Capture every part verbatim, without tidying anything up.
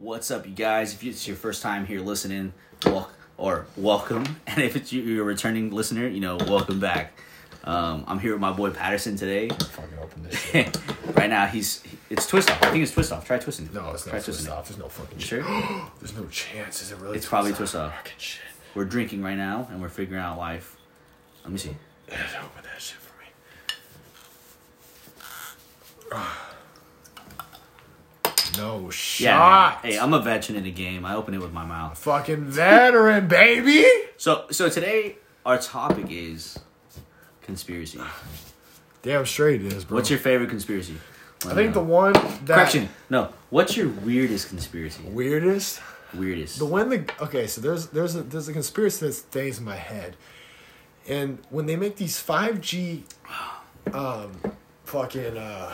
What's up, you guys? If it's your first time here listening, welcome, or welcome. And if it's you, you're a returning listener, you know, welcome back. Um, I'm here with my boy Patterson today. Fucking open this shit. Right now, he's it's twist off. I think it's twist off. Try twisting it. No, it's not Try twist off. There's no fucking sure. There's no chance. Is it really? It's twist probably twist off. Fucking shit. We're drinking right now, and we're figuring out life. Let me see. Open that shit for me. No shot. Yeah, hey, I'm a veteran in the game. I open it with my mouth. Fucking veteran, baby. So, so today our topic is conspiracy. Damn straight it is, bro. What's your favorite conspiracy? Let I think know. the one that correction. No, what's your weirdest conspiracy? Weirdest. Weirdest. The one that okay. So there's there's a, there's a conspiracy that stays in my head, and when they make these five G, um, fucking uh.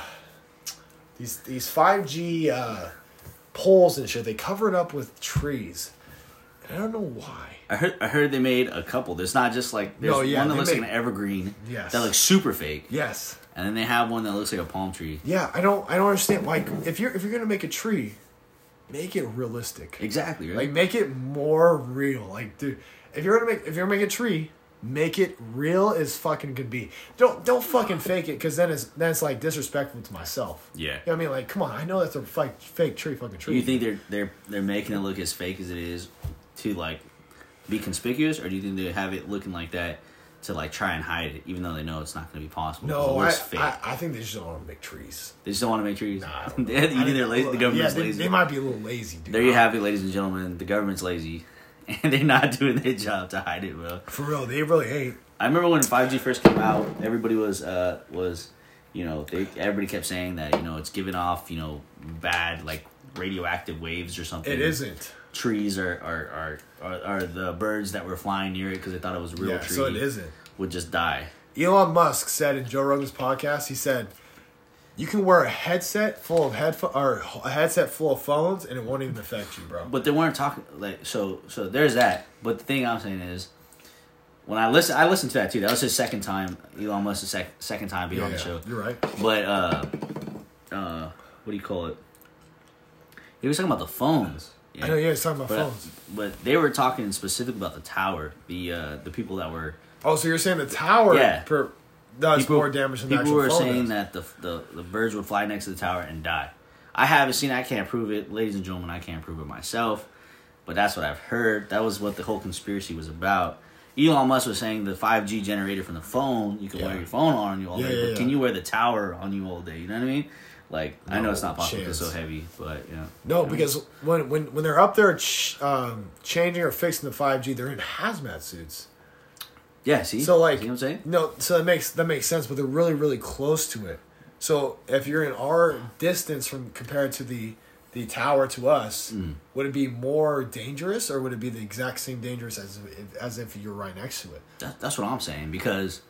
These these five G uh, poles and shit, they cover it up with trees. And I don't know why. I heard I heard they made a couple. There's not just like there's no, yeah, one that looks made, like an evergreen. Yes. That looks super fake. Yes. And then they have one that looks like a palm tree. Yeah, I don't I don't understand. Like if you're if you're gonna make a tree, make it realistic. Exactly, right? Like make it more real. Like dude, if you're gonna make if you're gonna make a tree, make it real as fucking could be. Don't don't fucking fake it, because then it's then it's like disrespectful to myself. Yeah, you know what I mean, like come on, I know that's a fake fake tree, fucking tree. Do you think they're they're they're making it look as fake as it is to like be conspicuous, or do you think they have it looking like that to like try and hide it, even though they know it's not going to be possible? No, I, fake. I I think they just don't want to make trees. They just don't want to make trees. Nah, I don't know. You think they're lazy? The government's yeah, they, lazy. They might be a little lazy, dude. There you have it, ladies and gentlemen. The government's lazy. And they're not doing their job to hide it, bro. For real, they really ain't. I remember when five G first came out, everybody was, uh, was, you know, they everybody kept saying that, you know, it's giving off, you know, bad, like, radioactive waves or something. It isn't. Trees are, are, are, are, are the birds that were flying near it because they thought it was a real yeah, tree. So it isn't. Would just die. Elon Musk said in Joe Rogan's podcast, he said, you can wear a headset full of headphones or a headset full of phones, and it won't even affect you, bro. But they weren't talking like so. So there's that. But the thing I'm saying is, when I listen, I listened to that too. That was his second time. Elon Musk's sec- second time being yeah, on the yeah. show. You're right. But uh, uh, what do you call it? He was talking about the phones. You know? I know. Yeah, he's talking about but, phones. But they were talking specifically about the tower. The uh, the people that were. Oh, so you're saying the tower? Yeah. Per- Does people, more damage than people were saying does. that the, the the birds would fly next to the tower and die. I haven't seen. I can't prove it, ladies and gentlemen. I can't prove it myself, but that's what I've heard. That was what the whole conspiracy was about. Elon Musk was saying the five G generated from the phone. You can yeah. wear your phone on you all yeah, day. Yeah, but yeah. Can you wear the tower on you all day? You know what I mean? Like no I know it's not possible. It's so heavy, but you know. No, I because mean, when when when they're up there ch- um, changing or fixing the five G, they're in hazmat suits. Yeah, see? So like, see what I'm saying? No, so that makes that makes sense, but they're really, really close to it. So if you're in our distance from compared to the, the tower to us, mm. would it be more dangerous, or would it be the exact same dangerous as if, as if you're right next to it? That, that's what I'm saying, because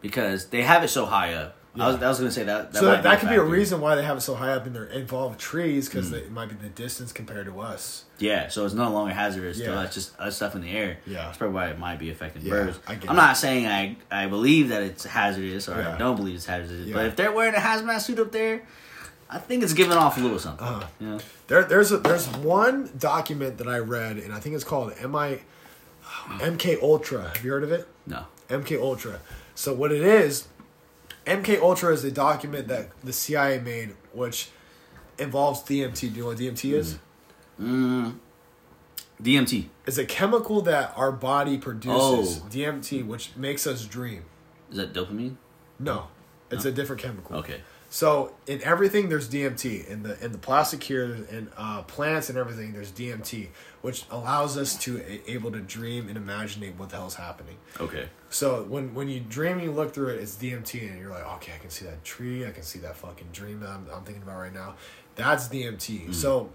because they have it so high up. Yeah. I was I was going to say that. that so that, that could be a reason why they have it so high up and they're involved with trees, because mm. it might be the distance compared to us. Yeah, so it's no longer hazardous yeah. to us, just us stuff in the air. Yeah. That's probably why it might be affecting yeah, birds. I get I'm it. not saying I, I believe that it's hazardous or yeah. I don't believe it's hazardous, yeah. but if they're wearing a hazmat suit up there, I think it's giving off a little something. Uh, you know? There There's a, there's one document that I read, and I think it's called M I, M K Ultra. Have you heard of it? No. M K Ultra. So what it is... M K Ultra is a document that the C I A made, which involves D M T. Do you know what D M T is? Mm. D M T. It's a chemical that our body produces. Oh. D M T, which makes us dream. Is that dopamine? No. It's no. a different chemical. Okay. So in everything, there's D M T. In the in the plastic here, in uh, plants and everything, there's D M T, which allows us to a, able to dream and imagine what the hell's happening. Okay. So when, when you dream, you look through it, it's D M T, and you're like, okay, I can see that tree, I can see that fucking dream that I'm, I'm thinking about right now. That's D M T. Mm. So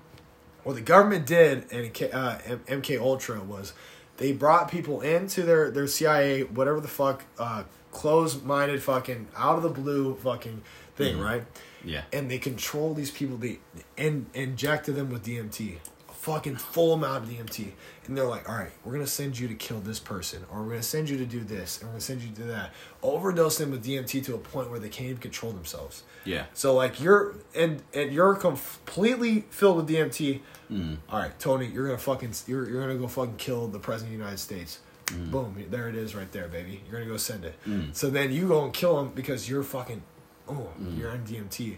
what the government did in uh, M K Ultra was they brought people into their, their C I A, whatever the fuck, uh, closed-minded fucking, out of the blue fucking... thing, mm-hmm. right? Yeah. And they control these people. They in, injected them with D M T. fucking full amount of D M T. And they're like, all right, we're going to send you to kill this person, or we're going to send you to do this, and we're going to send you to do that. Overdose them with D M T to a point where they can't even control themselves. Yeah. So, like, you're, and, and you're completely filled with D M T. Mm. All right, Tony, you're going to fucking, you're, you're going to go fucking kill the president of the United States. Mm. Boom, there it is right there, baby. You're going to go send it. Mm. So then you go and kill him because you're fucking, oh, mm. you're on D M T.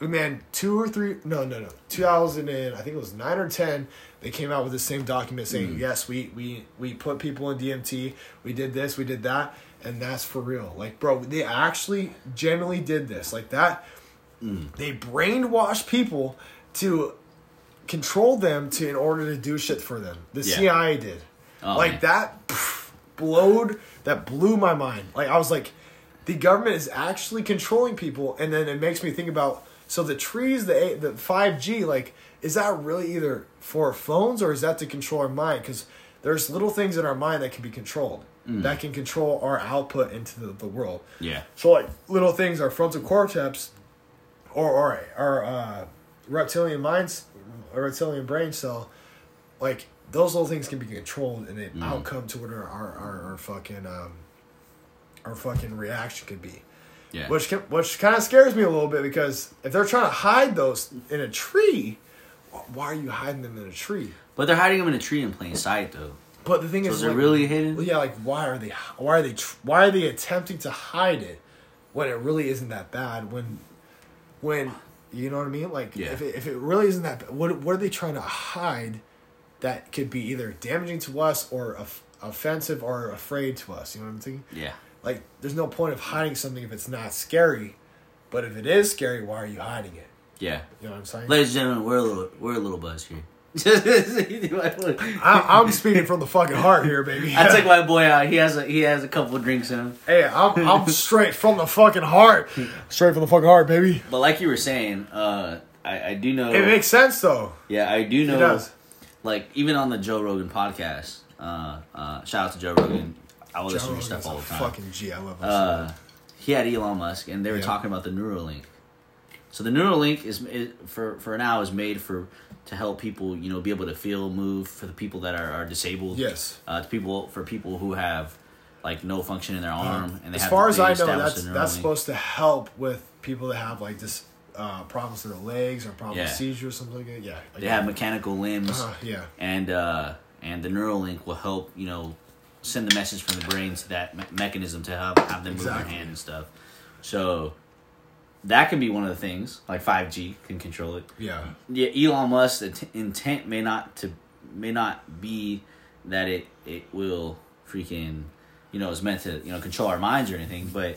Man, two or three, no, no, no, two thousand and I think it was nine or ten, they came out with the same document saying, mm. yes, we, we, we put people in D M T, we did this, we did that, and that's for real. Like, bro, they actually generally did this. Like that, mm. they brainwashed people to control them to in order to do shit for them. The yeah. C I A did. Oh, like man. that pff, blowed, that blew my mind. Like, I was like, the government is actually controlling people, and then it makes me think about... So the trees, the the five G, like, is that really either for phones or is that to control our mind? Because there's little things in our mind that can be controlled, mm. that can control our output into the, the world. Yeah. So, like, little things, our frontal cortex or, or our uh, reptilian minds, reptilian brain cell, like, those little things can be controlled and the mm. outcome to what our, our, our fucking um, our fucking reaction could be. Yeah. Which can, which kind of scares me a little bit, because if they're trying to hide those in a tree, why are you hiding them in a tree? But they're hiding them in a tree in plain sight, though. But the thing so is, they're like, really hidden. Well, yeah, like why are they? Why are they? Why are they attempting to hide it when it really isn't that bad? When, when you know what I mean? Like yeah. if it, if it really isn't that bad, what what are they trying to hide that could be either damaging to us or of, offensive or afraid to us? You know what I'm thinking? Yeah. Like, there's no point of hiding something if it's not scary. But if it is scary, why are you hiding it? Yeah. You know what I'm saying? Ladies and gentlemen, we're a little, we're a little buzzed here. I, I'm speaking from the fucking heart here, baby. I took my boy out. He has a, he has a couple of drinks in him. Hey, I'm, I'm straight from the fucking heart. Straight from the fucking heart, baby. But like you were saying, uh, I, I do know... It makes sense, though. Yeah, I do know... It does. Like, even on the Joe Rogan podcast, uh, uh, shout out to Joe Rogan... I will listen to your stuff all the time. Fucking G, I love uh, he had Elon Musk, and they were yeah. talking about the Neuralink. So the Neuralink is, is for for now is made for to help people, you know, be able to feel, move, for the people that are, are disabled. Yes, uh, to people for people who have like no function in their arm. Um, and they as have far as I know, that's that's supposed to help with people that have like this uh, problems to their legs or problems yeah. seizures, something like that. Yeah, like, they have mechanical limbs. Uh, yeah, and uh, and the Neuralink will help, you know, send the message from the brain to that me- mechanism to have, have them move exactly. their hand and stuff. So that can be one of the things. Like five G can control it. Yeah. Yeah. Elon Musk's int- intent may not to may not be that it it will freaking, you know, is meant to, you know, control our minds or anything, but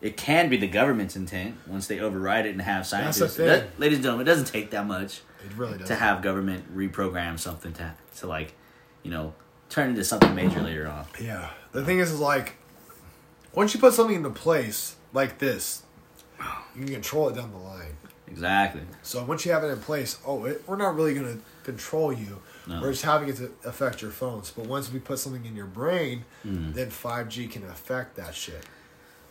it can be the government's intent once they override it and have scientists. That's the thing. That, ladies and gentlemen, it doesn't take that much. It really does. To have government reprogram something to to like, you know, turn into something major later on. Yeah. The thing is, is like, once you put something into place like this, you can control it down the line. Exactly. So once you have it in place, oh, it, we're not really going to control you. No. We're just having it to affect your phones. But once we put something in your brain, mm. then five G can affect that shit.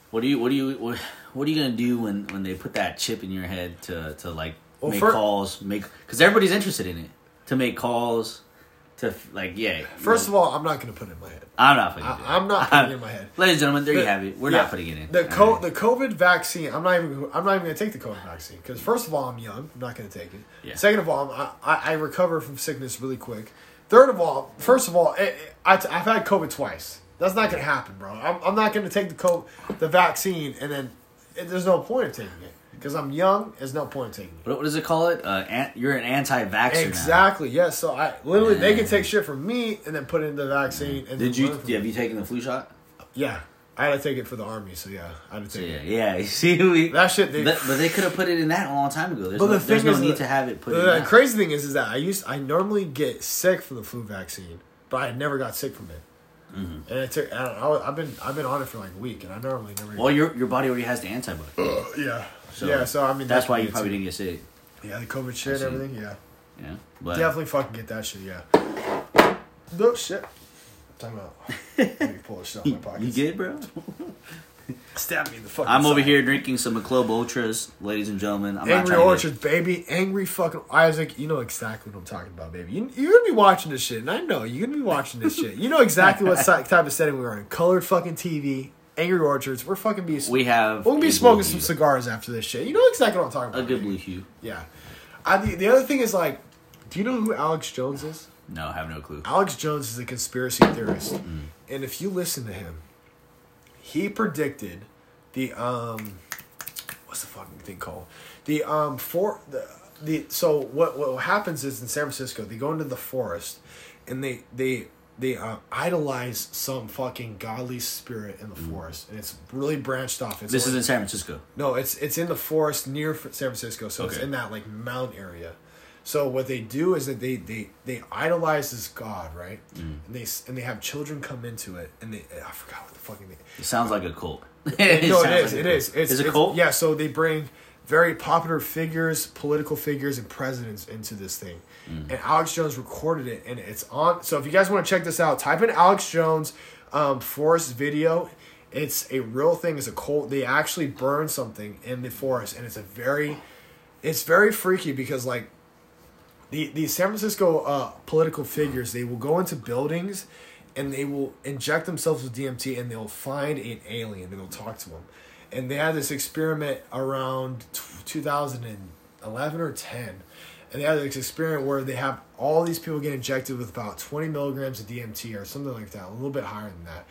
What do you? What do you? What, what are you going to do when, when they put that chip in your head to to like well, make for, calls? Make because everybody's interested in it to make calls. To, like, yeah. First know. of all, I'm not going to put it in my head. I'm not putting it in my head. I'm not putting it in my head. Ladies and gentlemen, there the, you have it. We're yeah, not putting it in. The co- right. the COVID vaccine, I'm not even I'm not even going to take the COVID vaccine. Because first of all, I'm young. I'm not going to take it. Yeah. Second of all, I, I I recover from sickness really quick. Third of all, first of all, it, it, I, I've had COVID twice. That's not going to happen, bro. I'm, I'm not going to take the co- the vaccine and then it, there's no point of taking it. Because I'm young, there's no point in taking it. What does it call it? Uh, an- you're an anti-vaxxer. Exactly. Now. Yeah. So I literally, yeah. they can take shit from me and then put it in the vaccine. Yeah. And did you? Yeah, have you taken the flu shot? Yeah, I had to take it for the army. So yeah, I had to take so, it. Yeah, yeah. You see, we, that shit. They, that, but they could have put it in that a long time ago. There's but no, the there's no need that, to have it put. The, in The that. crazy thing is, is that I used I normally get sick from the flu vaccine, but I never got sick from it. Mm-hmm. And I took. I don't know, I've been I've been on it for like a week, and I normally never. Well, your your body already has the antibody. Uh, yeah. So yeah, so I mean that's, that's why you probably didn't get sick. Yeah, the COVID shit and everything. Yeah, yeah, but definitely fucking get that shit. Yeah. No shit. Time out. Let me pull this shit out of my pockets. You good, bro? Stab me in the fucking I'm side. Over here drinking some McClobe Ultras, ladies and gentlemen. I'm Angry Orchards, baby. Angry fucking Isaac. You know exactly what I'm talking about, baby. You, you're going to be watching this shit, and I know. You're going to be watching this shit. You know exactly what type of setting we're in. Colored fucking T V, Angry Orchards. We're fucking be... We have... We'll be smoking some cigars after this shit. You know exactly what I'm talking about. A good blue hue. Yeah. I, the, the other thing is, like, do you know who Alex Jones is? No, I have no clue. Alex Jones is a conspiracy theorist. Mm. And if you listen to him, he predicted the um, what's the fucking thing called? The um for the the so what what happens is in San Francisco they go into the forest, and they they they uh, idolize some fucking godly spirit in the mm. forest, and it's really branched off. It's this is in San Francisco. No, it's it's in the forest near San Francisco, so okay. It's in that like mountain area. So what they do is that they, they, they idolize this god, right? Mm. And they and they have children come into it, and they I forgot what the fucking name. It sounds like a cult. No, it is. It is. It's a cult. Yeah. So they bring very popular figures, political figures, and presidents into this thing. Mm. And Alex Jones recorded it, and it's on. So if you guys want to check this out, type in Alex Jones, um, forest video. It's a real thing. It's a cult. They actually burn something in the forest, and it's a very, it's very freaky because like. The the San Francisco uh, political figures, they will go into buildings and they will inject themselves with D M T and they'll find an alien and they'll talk to them. And they had this experiment around two thousand eleven or ten. And they had this experiment where they have all these people get injected with about twenty milligrams of D M T or something like that, a little bit higher than that.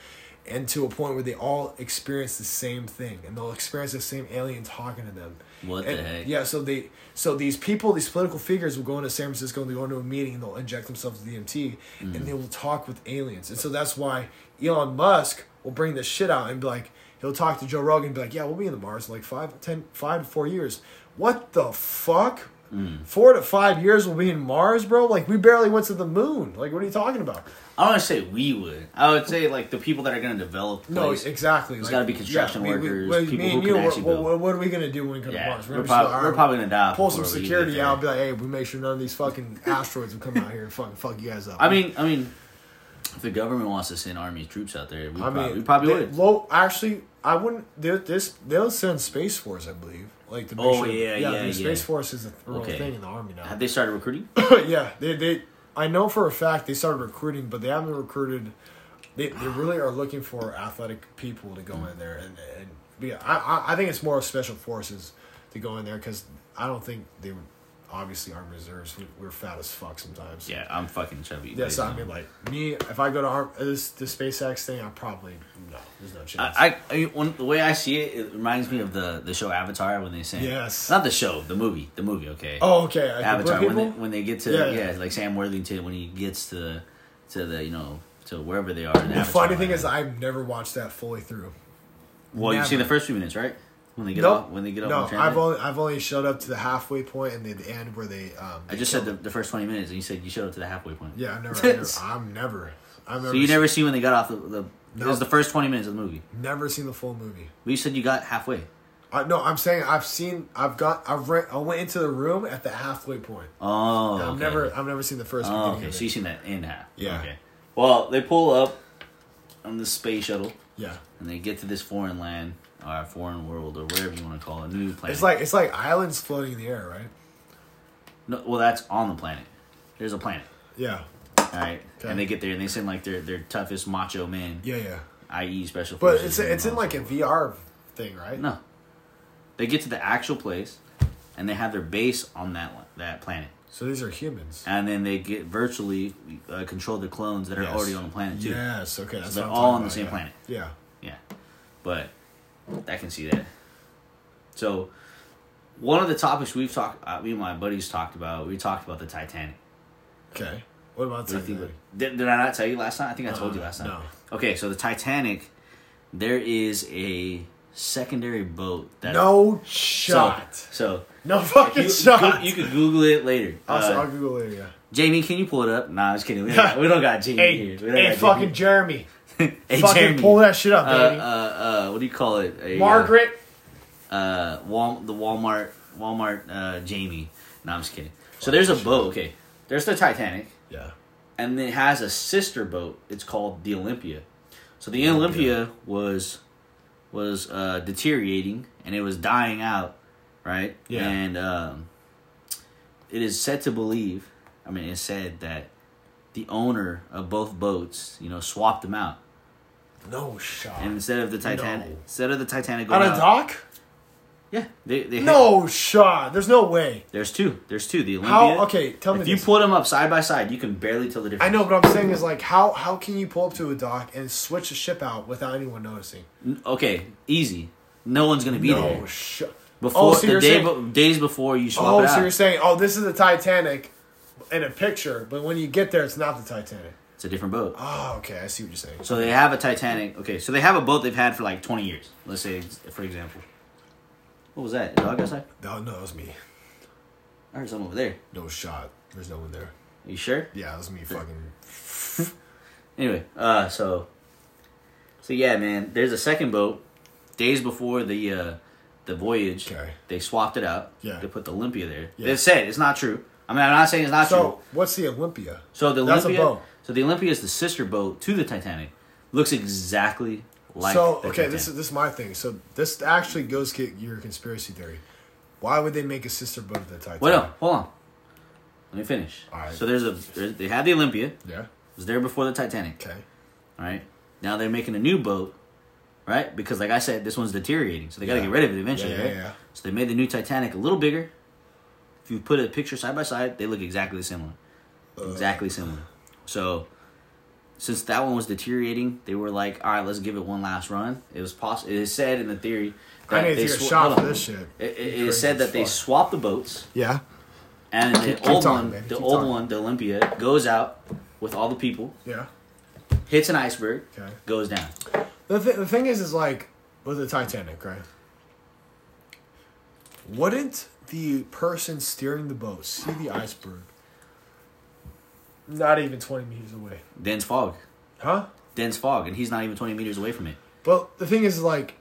And to a point where they all experience the same thing, and they'll experience the same alien talking to them. What and, the heck? Yeah, so they, so these people, these political figures, will go into San Francisco and they go into a meeting and they'll inject themselves with D M T, mm. and they will talk with aliens. And so that's why Elon Musk will bring this shit out and be like, he'll talk to Joe Rogan and be like, yeah, we'll be in the Mars in like five, ten, five to four years. What the fuck? Mm. Four to five years we'll be in Mars, bro. Like we barely went to the moon. Like what are you talking about? I don't want to say we would. I would say like the people that are going to develop. The place, no, exactly. There's like, got to be construction yeah, workers. We, we, people who can you, actually what, build. What are we going to do when we come yeah, to Mars? We're, we're, prob- still, we're probably going to die. Pull some security out. And be like, hey, we make sure none of these fucking asteroids will come out here and fucking fuck you guys up. I man. mean, I mean, if the government wants to send army troops out there, we I probably, mean, we probably they, would. Low, actually, I wouldn't. This they'll send Space Force, I believe. Like the oh sure, yeah, yeah, yeah. The Space yeah. Force is a real okay. thing in the Army now. Have they started recruiting? yeah, they they. I know for a fact they started recruiting, but they haven't recruited. They they really are looking for athletic people to go mm. in there, and and yeah, I I think it's more special forces to go in there because I don't think they would. Obviously, Army Reserves, we, we're fat as fuck sometimes. Yeah, I'm fucking chubby. Yeah, so I mean, like me, if I go to Arm this the SpaceX thing, I probably no, there's no chance. I, I, I when, the way I see it, it reminds me of the, the show Avatar when they say yes, not the show, the movie, the movie. Okay. Oh, okay. I Avatar when they, when they get to yeah, yeah, yeah, like Sam Worthington when he gets to to the you know to wherever they are. In the Avatar funny thing is, I've never watched that fully through. Well, never. You've seen the first few minutes, right? When they get nope. up, when they get up, no. On I've only I've only showed up to the halfway point and the, the end where they. Um, they I just said the, the first twenty minutes, and you said you showed up to the halfway point. Yeah, I've never, I've never, I'm never, I'm never. So you seen, never see when they got off the the. Nope. It was the first twenty minutes of the movie. Never seen the full movie. But you said you got halfway. Uh, no, I'm saying I've seen. I've got. I've re- I went into the room at the halfway point. Oh. I've okay. never. I've never seen the first. Oh, okay. So you seen that in half. Yeah. Okay. Well, they pull up on the space shuttle. Yeah. And they get to this foreign land. Or a foreign world, or whatever you want to call it, a new planet. It's like it's like islands floating in the air, right? No, well, that's on the planet. There's a planet. Yeah. All right, okay. And they get there and they send like their, their toughest macho men. Yeah, yeah. that is special forces. But it's it's in like a V R thing, right? No. They get to the actual place, and they have their base on that one, that planet. So these are humans. And then they get virtually uh, control the clones that are yes. already on the planet too. Yes. Okay. That's so they're all on the about, same yeah. planet. Yeah. Yeah. But. I can see that. So, one of the topics we've talked, uh, me and my buddies talked about, we talked about the Titanic. Okay. What about the Titanic? Did, did I not tell you last night? I think I told uh, you last night. No. Okay, so the Titanic, there is a secondary boat. That no shot. So, so no fucking you, shot. You, you can Google it later. Also, uh, I'll Google it later, yeah. Jamie, can you pull it up? Nah, I'm just kidding. We don't, we don't got Jamie hey, here. We don't hey, got fucking Jamie. Jeremy. Hey, fucking Jeremy. Pull that shit up, baby. Uh, uh, uh, what do you call it? A, Margaret. Uh, uh Wal- the Walmart, Walmart, uh, Jamie. No, I'm just kidding. Fuck so there's a shit. boat. Okay, there's the Titanic. Yeah. And it has a sister boat. It's called the Olympia. So the Olympia, Olympia was was uh, deteriorating and it was dying out, right? Yeah. And um, it is said to believe, I mean, it's said that the owner of both boats, you know, swapped them out. No shot. And instead of the Titanic, no. instead of the Titanic going out. On a dock? Yeah. They, they no hit. shot. There's no way. There's two. There's two. The Olympia. How? Okay, tell me If this. you put them up side by side, you can barely tell the difference. I know, but what I'm saying is, like, how, how can you pull up to a dock and switch a ship out without anyone noticing? Okay, easy. No one's going to be no there. No shot. Before, oh, so the day, saying, days before you swap oh, it out. Oh, so you're saying, oh, this is the Titanic in a picture, but when you get there, it's not the Titanic. It's a different boat. Oh, okay. I see what you're saying. So they have a Titanic. Okay, so they have a boat they've had for like twenty years. Let's say, for example. What was that? Did I go outside? No, no, it was me. I heard someone over there. No shot. There's no one there. Are you sure? Yeah, it was me fucking... Anyway, uh, so... So yeah, man. There's a second boat. Days before the uh, the voyage, okay. they swapped it out. Yeah. They put the Olympia there. Yeah. They said it's not true. I mean, I'm not saying it's not so, true. So, what's the Olympia? So the Olympia... That's a boat. So the Olympia is the sister boat to the Titanic. Looks exactly like so, the okay, Titanic. So, okay, this is this is my thing. So this actually goes to your conspiracy theory. Why would they make a sister boat to the Titanic? Wait, no, hold on. Let me finish. All right. So there's a there's, they had the Olympia. Yeah. It was there before the Titanic. Okay. All right. Now they're making a new boat, right? Because like I said, this one's deteriorating. So they got to yeah. get rid of it eventually. Yeah, yeah, right? yeah. So they made the new Titanic a little bigger. If you put a picture side by side, they look exactly similar. Uh, exactly similar. So, since that one was deteriorating, they were like, all right, let's give it one last run. It was possible. It is said in the theory that I need to they sw- shot for this shit. It, it, it is said that fun. they swapped the boats. Yeah. And the keep, old keep talking, one, the keep old talking. one, the Olympia, goes out with all the people. Yeah. Hits an iceberg. Okay. Goes down. The th- the thing is, is like with the Titanic, right? Wouldn't the person steering the boat see the iceberg? Not even twenty meters away. Dense fog. Huh? Dense fog, and he's not even twenty meters away from it. Well, the thing is, like...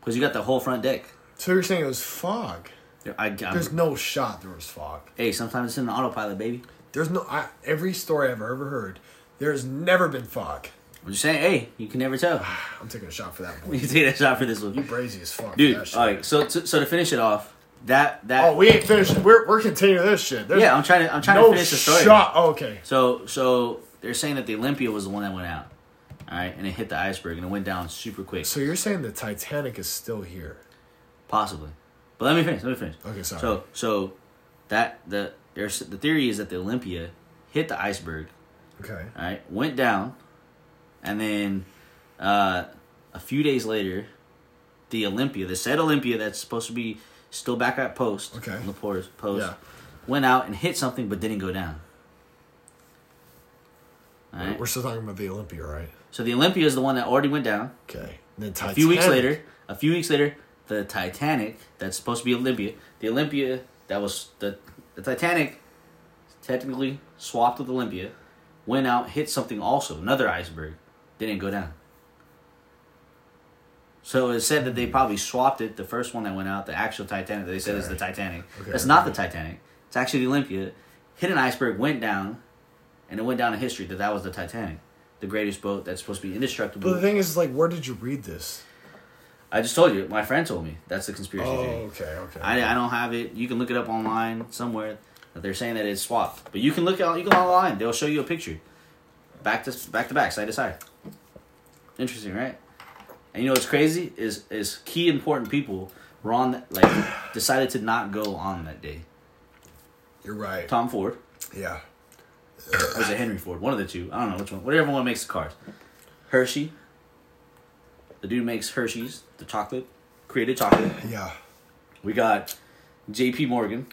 Because you got the whole front deck. So you're saying it was fog? There, I, There's no shot there was fog. Hey, sometimes it's in the autopilot, baby. There's no... I, every story I've ever heard, there's never been fog. I'm just saying, hey, you can never tell. I'm taking a shot for that one. You take a shot for this one. You brazy as fuck. Dude, all right, so, so so to finish it off... That that oh we ain't finished we're we're continuing this shit. There's yeah, I'm trying to I'm trying no to finish the story. Shot. Oh, okay. So so they're saying that the Olympia was the one that went out, all right, and it hit the iceberg and it went down super quick. So you're saying the Titanic is still here, possibly, but let me finish. Let me finish. Okay, sorry. So so that the there's the theory is that the Olympia hit the iceberg. Okay. All right, went down, and then uh, a few days later, the Olympia, the said Olympia that's supposed to be. Still back at post. Okay. On the post. Yeah. Went out and hit something but didn't go down. All right. We're still talking about the Olympia, right? So the Olympia is the one that already went down. Okay. And then Titanic. A few weeks later, a few weeks later, the Titanic, that's supposed to be Olympia, the Olympia, that was, the, the Titanic technically swapped with Olympia, went out, hit something also, another iceberg, didn't go down. So it's said that they probably swapped it. The first one that went out, the actual Titanic, that they said okay. is the Titanic. Okay. That's not the Titanic. It's actually the Olympia. Hit an iceberg, went down, and it went down in history that that was the Titanic, the greatest boat that's supposed to be indestructible. But the thing is, like, where did you read this? I just told you. My friend told me. That's the conspiracy theory. Oh, okay, okay. I, okay. I don't have it. You can look it up online somewhere. That they're saying that it's swapped, but you can look out. You can go online. They'll show you a picture, back to back to back, side to side. Interesting, right? And you know what's crazy is is key important people were on that, like decided to not go on that day. You're right. Tom Ford. Yeah. Or was it Henry Ford? One of the two. I don't know which one. Whatever one makes the cars. Hershey. The dude makes Hershey's, the chocolate, created chocolate. Yeah. We got J P Morgan.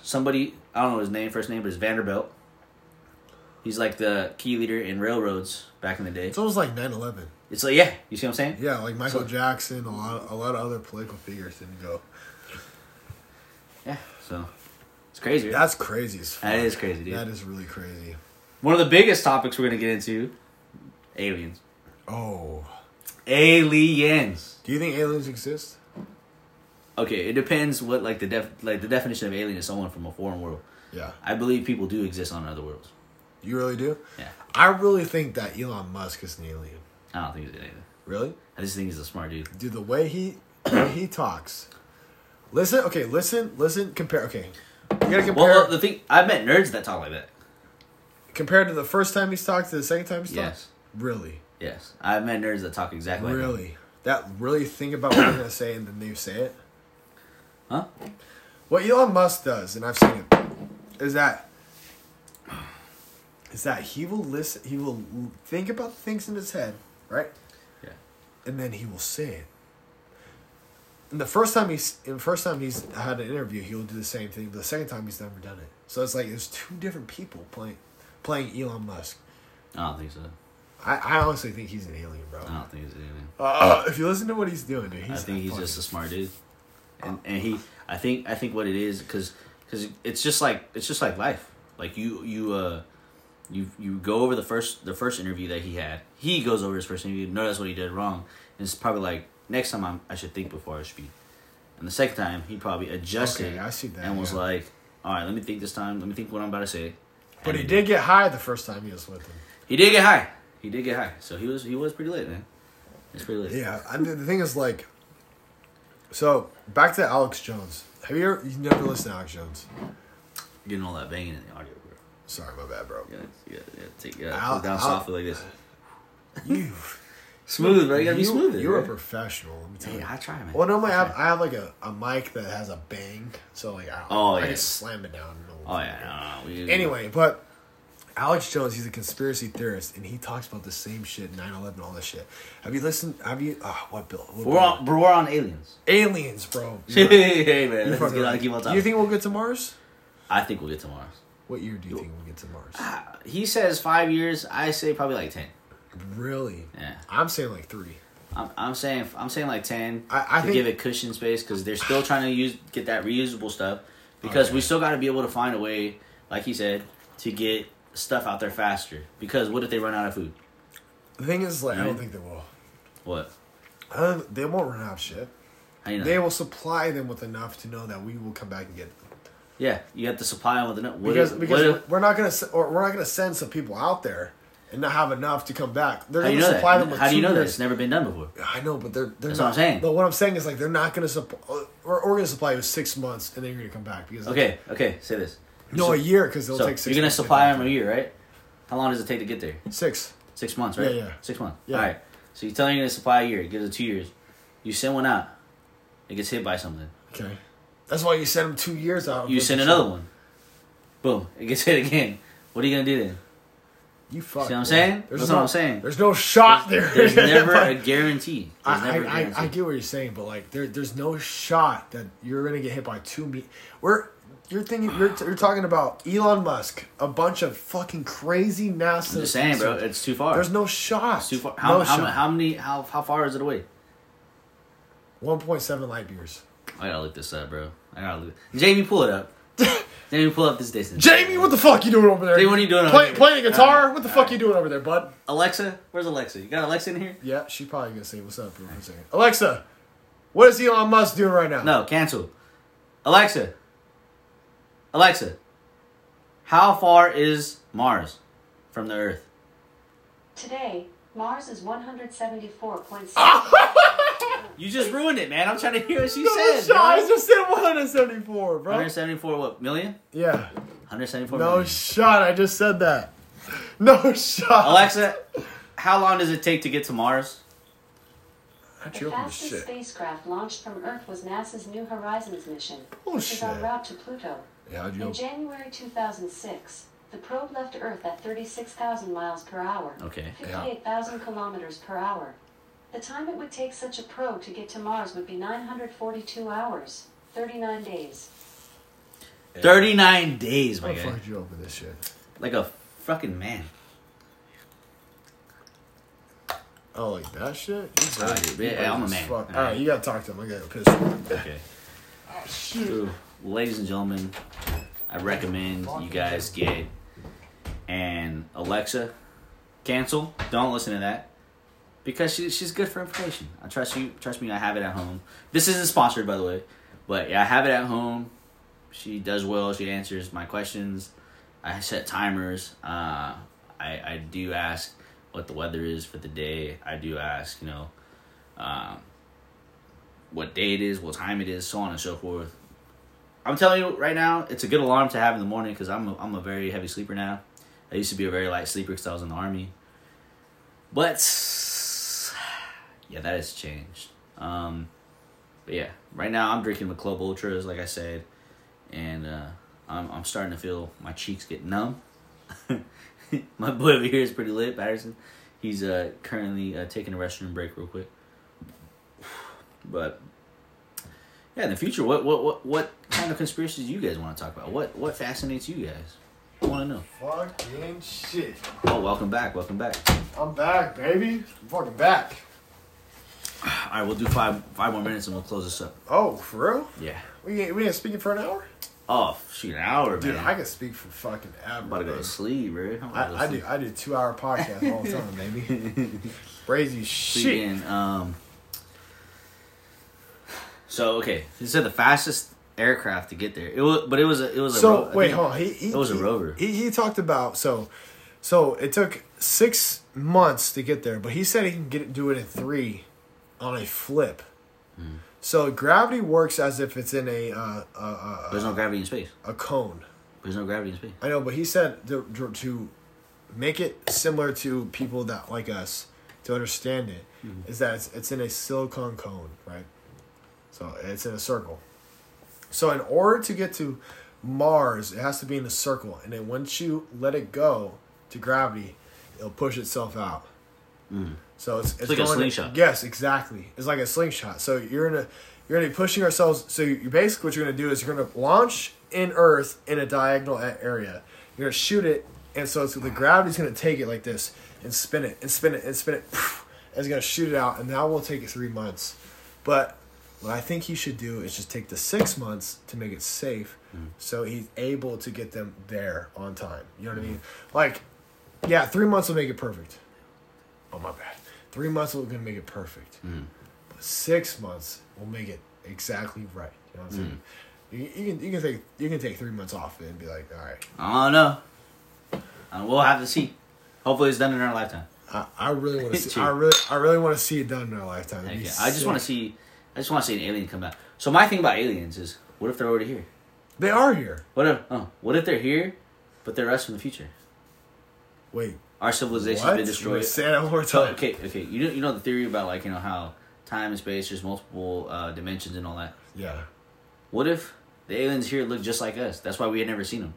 Somebody, I don't know his name, first name, but it's Vanderbilt. He's like the key leader in railroads back in the day. It's almost like nine eleven. It's like, yeah, you see what I'm saying? Yeah, like Michael so, Jackson, a lot, a lot of other political figures didn't go. Yeah, so it's crazy. Right? That's crazy as fuck. That is crazy, dude. That is really crazy. One of the biggest topics we're going to get into, aliens. Oh. Aliens. Do you think aliens exist? Okay, it depends what, like, the def- like the definition of alien is someone from a foreign world. Yeah. I believe people do exist on other worlds. You really do? Yeah. I really think that Elon Musk is an alien. I don't think he's an alien. Really? I just think he's a smart dude. Dude, the way he he talks. Listen, okay, listen, listen, compare. Okay, you gotta compare. Well, the thing I met nerds that talk like that. Compared to the first time he's talked to the second time he's yes. talked. Really? Yes, I met nerds that talk exactly. Really? Like Really, that. that really think about what they're gonna say and then they say it. Huh? What Elon Musk does, and I've seen it, is that. Is that he will listen? He will think about things in his head, right? Yeah. And then he will say it. And the first time he's, and the first time he's had an interview, he will do the same thing. But the second time, he's never done it. So it's like there's two different people playing, playing Elon Musk. I don't think so. I, I honestly think he's an alien, bro. I don't think he's an alien. Uh, if you listen to what he's doing, dude, he's I think he's funny. Just a smart dude. And, and he, I think, I think what it is, because, because it's just like it's just like life. Like you, you. Uh, You you go over the first the first interview that he had. He goes over his first interview, notice what he did wrong. And it's probably like, next time I'm, I should think before I speak. And the second time, he probably adjusted okay, I see that, and was yeah. like, all right, let me think this time. Let me think what I'm about to say. But and he did get high the first time he was with him. He did get high. He did get high. So he was he was pretty lit, man. It's pretty lit. Yeah, I mean, the thing is like, so back to Alex Jones. Have you ever, you never listened to Alex Jones? Getting all that banging in the audio. Sorry, my bad, bro. Yeah, yeah, yeah. Take it down I'll, softly like this. You smooth, bro. You gotta be smooth. You're right? A professional. Let me tell hey, you. I try, man. Well, no, I have I have like a, a mic that has a bang, so like I don't, oh, I yeah. can slam it down. Oh yeah. No, no, no. Anyway, but Alex Jones, he's a conspiracy theorist, and he talks about the same shit, nine eleven, all this shit. Have you listened? Have you? Oh, what Bill? What we're, Bill? On, bro, we're on aliens. Aliens, bro. Hey man, let's get on, keep on top. You think we'll get to Mars? I think we'll get to Mars. What year do you think we'll get to Mars? Uh, he says five years. I say probably like ten. Really? Yeah. I'm saying like three. I'm I'm saying I'm saying like ten I, I to think... give it cushion space because they're still trying to use get that reusable stuff because okay. we still got to be able to find a way, like he said, to get stuff out there faster. Because what if they run out of food? The thing is, like, you I don't mean? think they will. What? Uh, they won't run out of shit. I know. They will supply them with enough to know that we will come back and get them. Yeah, you have to supply them with enough. What because if, because if, we're not gonna or we're not gonna send some people out there and not have enough to come back. They're gonna supply that? them with. How do you know that? It's never been done before. I know, but they're they're that's not, what I'm saying. But what I'm saying is like they're not gonna supply. We're, we're gonna supply you with six months and then you're gonna come back because okay, like, okay, say this. No, so, a year because they'll so take six. You're gonna months supply them a year, right? How long does it take to get there? Six. Six months, right? Yeah, yeah. Six months. Yeah. All right. So you're telling you're gonna supply a year. It gives it two years. You send one out, it gets hit by something. Okay. That's why you send them two years out. You send another one. Boom. It gets hit again. What are you going to do then? You fuck. See what I'm saying? There's That's no, what I'm saying. There's no shot there. There's, there's never a guarantee. There's I, never I, a guarantee. I, I get what you're saying, but like there, there's no shot that you're going to get hit by two me- We're You're thinking you're, you're talking about Elon Musk, a bunch of fucking crazy NASA. I'm just saying, bro. It's too far. There's no shot. It's too far. How, no how, shot. how many? How how far is it away? one point seven light years. I gotta look this up, bro. I gotta look. Jamie, pull it up. Jamie, pull up this distance. Jamie, what the fuck you doing over there? Jamie, what are you doing Play, over there? Playing a guitar? Right. What the All fuck right. you doing over there, bud? Alexa? Where's Alexa? You got Alexa in here? Yeah, she probably gonna say what's up for right. a second. Alexa, what is Elon Musk doing right now? No, cancel. Alexa. Alexa, how far is Mars from the Earth? Today, Mars is one hundred seventy-four point six. You just ruined it, man. I'm trying to hear what she no, said. No, I just said one hundred seventy-four, bro. one hundred seventy-four what, million? Yeah. one hundred seventy-four no million. No shot. I just said that. No shot. Alexa, how long does it take to get to Mars? The fastest shit. spacecraft launched from Earth was NASA's New Horizons mission, oh, which shit. is en route to Pluto. Yeah, In hope? January two thousand six, the probe left Earth at thirty-six thousand miles per hour, okay. fifty-eight thousand yeah. kilometers per hour. The time it would take such a probe to get to Mars would be nine hundred forty-two hours, thirty-nine days. Yeah. thirty-nine days, my guy. What the fuck did you open this shit? Like a fucking man. Oh, like that shit? You uh, yeah, yeah, I'm a man. Alright, right, you gotta talk to him. I gotta piss him. Okay. Oh, shit. So, ladies and gentlemen, I recommend you guys get an Alexa. Cancel. Don't listen to that. Because she she's good for information. I trust you. Trust me. I have it at home. This isn't sponsored, by the way, but yeah, I have it at home. She does well. She answers my questions. I set timers. Uh, I I do ask what the weather is for the day. I do ask, you know, um, what day it is, what time it is, so on and so forth. I'm telling you right now, it's a good alarm to have in the morning because I'm a, I'm a very heavy sleeper now. I used to be a very light sleeper because I was in the Army. But, yeah, that has changed. Um, but, yeah, right now I'm drinking the Club Ultras, like I said. And uh, I'm I'm starting to feel my cheeks get numb. My boy over here is pretty lit, Patterson. He's uh, currently uh, taking a restroom break real quick. But, yeah, in the future, what what, what, what kind of conspiracies do you guys want to talk about? What what fascinates you guys? I want to know. Fucking shit. Oh, welcome back. Welcome back. I'm back, baby. I'm fucking back. All right, we'll do five five more minutes and we'll close this up. Oh, for real? Yeah. We ain't, we ain't speaking for an hour? Oh, shoot, an hour, dude, man. Dude, I can speak for fucking hours. I'm about to go to sleep, bro. I, I do I do two-hour podcasts all the time, baby. Crazy shit. Again, um, so, okay. This is the fastest aircraft to get there. It was, but it was a it was a so ro- wait hold on. He, he, it was a he, rover. He, he talked about so so it took six months to get there, but he said he can get it, do it in three on a flip. Mm. So gravity works as if it's in a uh uh there's no gravity in space. A cone. There's no gravity in space. I know, but he said to, to make it similar to people that like us to understand it mm-hmm. is that it's, it's in a silicon cone, right? So it's in a circle. So in order to get to Mars, it has to be in a circle. And then once you let it go to gravity, it'll push itself out. Mm. So it's, it's, it's like going a slingshot. To, yes, exactly. It's like a slingshot. So you're gonna you're gonna be pushing ourselves. So you basically what you're gonna do is you're gonna launch in Earth in a diagonal area. You're gonna shoot it, and so it's, the gravity's gonna take it like this and spin it and spin it and spin it. And it's gonna shoot it out, and that will take it three months, but. What I think he should do is just take the six months to make it safe mm. so he's able to get them there on time. You know what mm. I mean? Like, yeah, three months will make it perfect. Oh, my bad. Three months will make it perfect. Mm. But six months will make it exactly right. You know what I'm saying? Mm. You, you, can, you, can take, you can take three months off and be like, all right. I don't know. And we'll have to see. Hopefully it's done in our lifetime. I, I really want to see I really, I really want to see it done in our lifetime. I just want to see... I just want to see an alien come down. So my thing about aliens is, what if they're already here? They are here. What if? Oh, what if they're here, but they're us from the future? Wait. Our civilization's what? been destroyed. Say that one more time. Okay, okay. You know, you know the theory about like you know how time and space, there's multiple uh, dimensions and all that. Yeah. What if the aliens here look just like us? That's why we had never seen them.